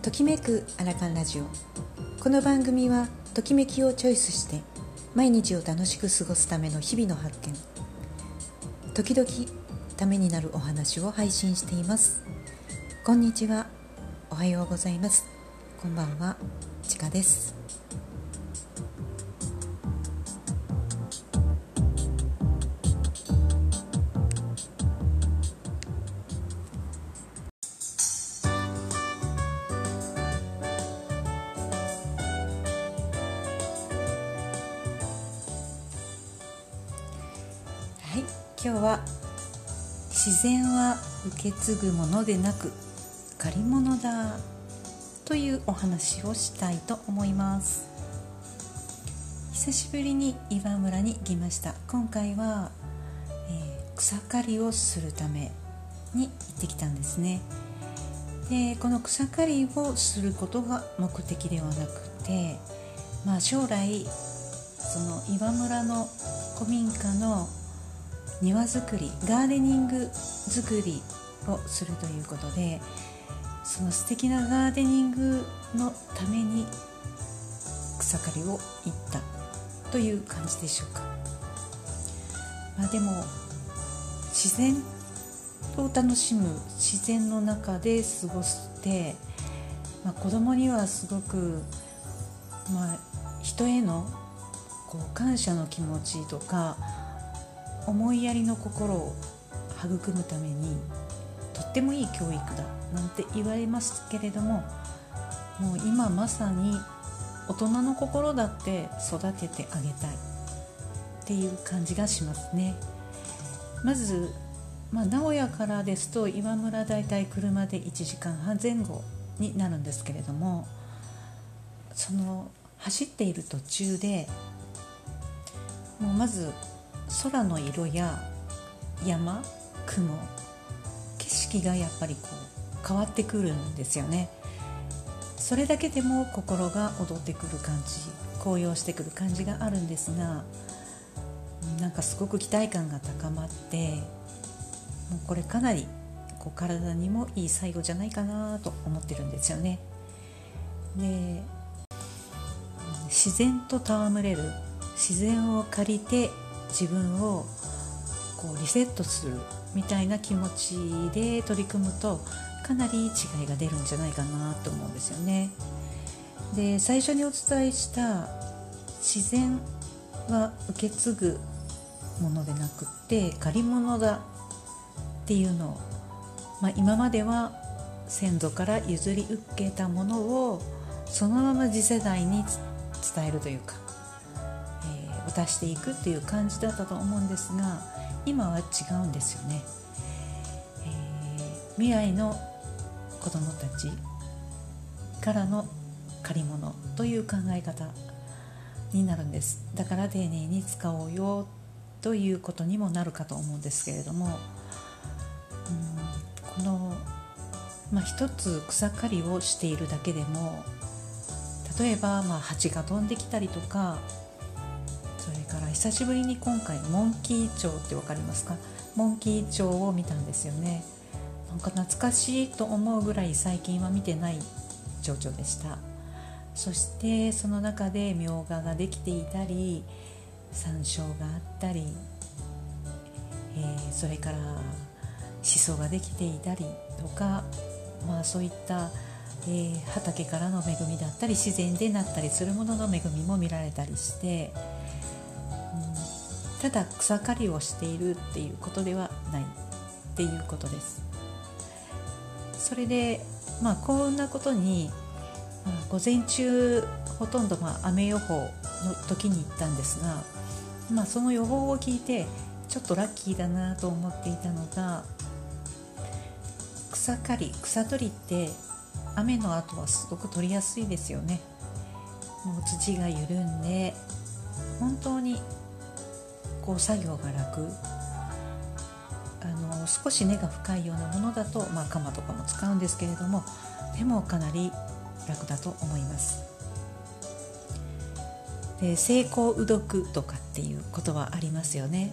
ときめくアラカンラジオ。この番組はときめきをチョイスして毎日を楽しく過ごすための日々の発見、時々ためになるお話を配信しています。こんにちは、おはようございます、こんばんは、ちかです。今日は自然は受け継ぐものでなく借り物だというお話をしたいと思います。久しぶりに岩村に行きました。今回は、草刈りをするために行ってきたんですね。で、この草刈りをすることが目的ではなくて、将来その岩村の古民家の庭作り、ガーデニング作りをするということで、その素敵なガーデニングのために草刈りを行ったという感じでしょうか。でも自然を楽しむ、自然の中で過ごすって、子供にはすごく、人への感謝の気持ちとか思いやりの心を育むためにとってもいい教育だなんて言われますけれども、もう今まさに大人の心だって育ててあげたいっていう感じがしますね。まず、名古屋からですと岩村だいたい車で1時間半前後になるんですけれども、その走っている途中でもうまず空の色や山、雲、景色がやっぱり変わってくるんですよね。それだけでも心が踊ってくる感じ、高揚してくる感じがあるんですが、なんかすごく期待感が高まって、もうこれかなり体にもいい最後じゃないかなと思ってるんですよね。で、自然と戯れる、自然を借りて自分をリセットするみたいな気持ちで取り組むと、かなり違いが出るんじゃないかなと思うんですよね。で、最初にお伝えした自然は受け継ぐものでなくって借り物だっていうのを、今までは先祖から譲り受けたものをそのまま次世代に伝えるというか渡していくっていう感じだったと思うんですが、今は違うんですよね。未来の子どもたちからの借り物という考え方になるんです。だから丁寧に使おうよということにもなるかと思うんですけれども、この、一つ草刈りをしているだけでも、例えば、蜂が飛んできたりとか、久しぶりに今回モンキーチョウって分かりますか？モンキーチョウを見たんですよね。なんか懐かしいと思うぐらい最近は見てないチョウチョウでした。そしてその中でミョウガができていたり、山椒があったり、それからシソができていたりとか、そういった、畑からの恵みだったり自然でなったりするものの恵みも見られたりして、ただ草刈りをしているっていうことではないっていうことです。それで、こんなことに、午前中ほとんど雨予報の時に行ったんですが、その予報を聞いてちょっとラッキーだなと思っていたのが、草刈り、草取りって雨の後はすごく取りやすいですよね。もう土が緩んで本当に作業が楽、少し根が深いようなものだと、鎌とかも使うんですけれども、でもかなり楽だと思います。で、晴耕雨読とかっていう言葉ありますよね。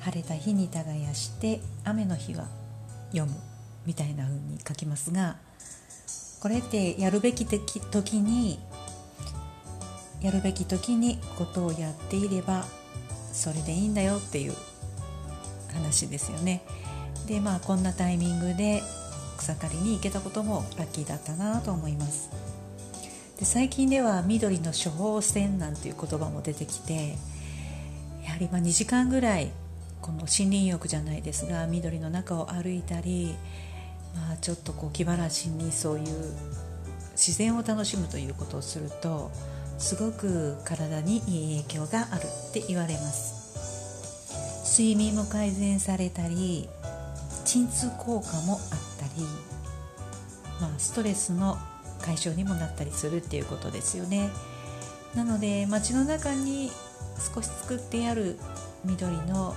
晴れた日に耕して雨の日は読むみたいな風に書きますが、これってやるべき時にことをやっていればそれでいいんだよっていう話ですよね。で、こんなタイミングで草刈りに行けたこともラッキーだったなと思います。で、最近では緑の処方箋なんていう言葉も出てきて、やはり2時間ぐらいこの森林浴じゃないですが緑の中を歩いたり、ちょっと気晴らしにそういう自然を楽しむということをするとすごく体にいい影響があるって言われます。睡眠も改善されたり鎮痛効果もあったり、ストレスの解消にもなったりするっていうことですよね。なので街の中に少し作ってある緑の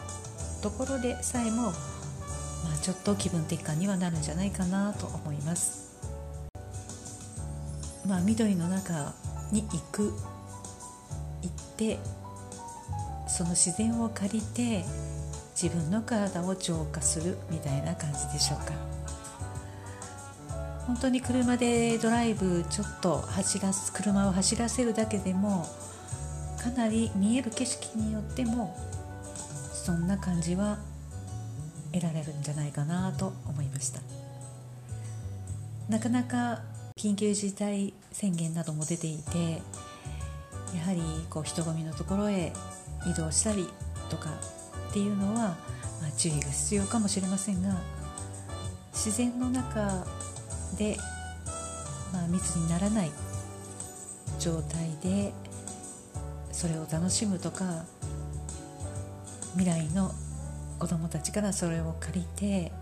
ところでさえも、ちょっと気分転換にはなるんじゃないかなと思います。緑の中に行ってその自然を借りて自分の体を浄化するみたいな感じでしょうか。本当に車でドライブちょっと車を走らせるだけでもかなり見える景色によってもそんな感じは得られるんじゃないかなと思いました。なかなか緊急事態宣言なども出ていて、やはり人混みのところへ移動したりとかっていうのは、注意が必要かもしれませんが、自然の中で、密にならない状態でそれを楽しむとか、未来の子どもたちからそれを借りて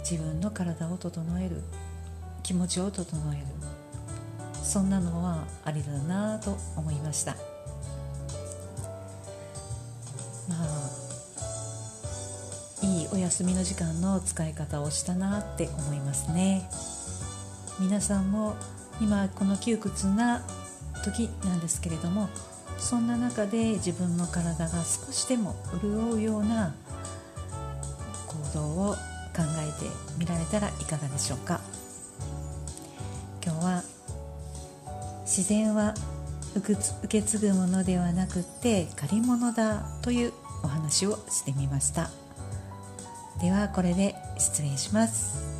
自分の体を整える、気持ちを整える、そんなのはありだなと思いました。いいお休みの時間の使い方をしたなって思いますね。皆さんも今この窮屈な時なんですけれども、そんな中で自分の体が少しでも潤うような行動を考えてみられたらいかがでしょうか。今日は自然は受け継ぐものではなくって借り物だというお話をしてみました。ではこれで失礼します。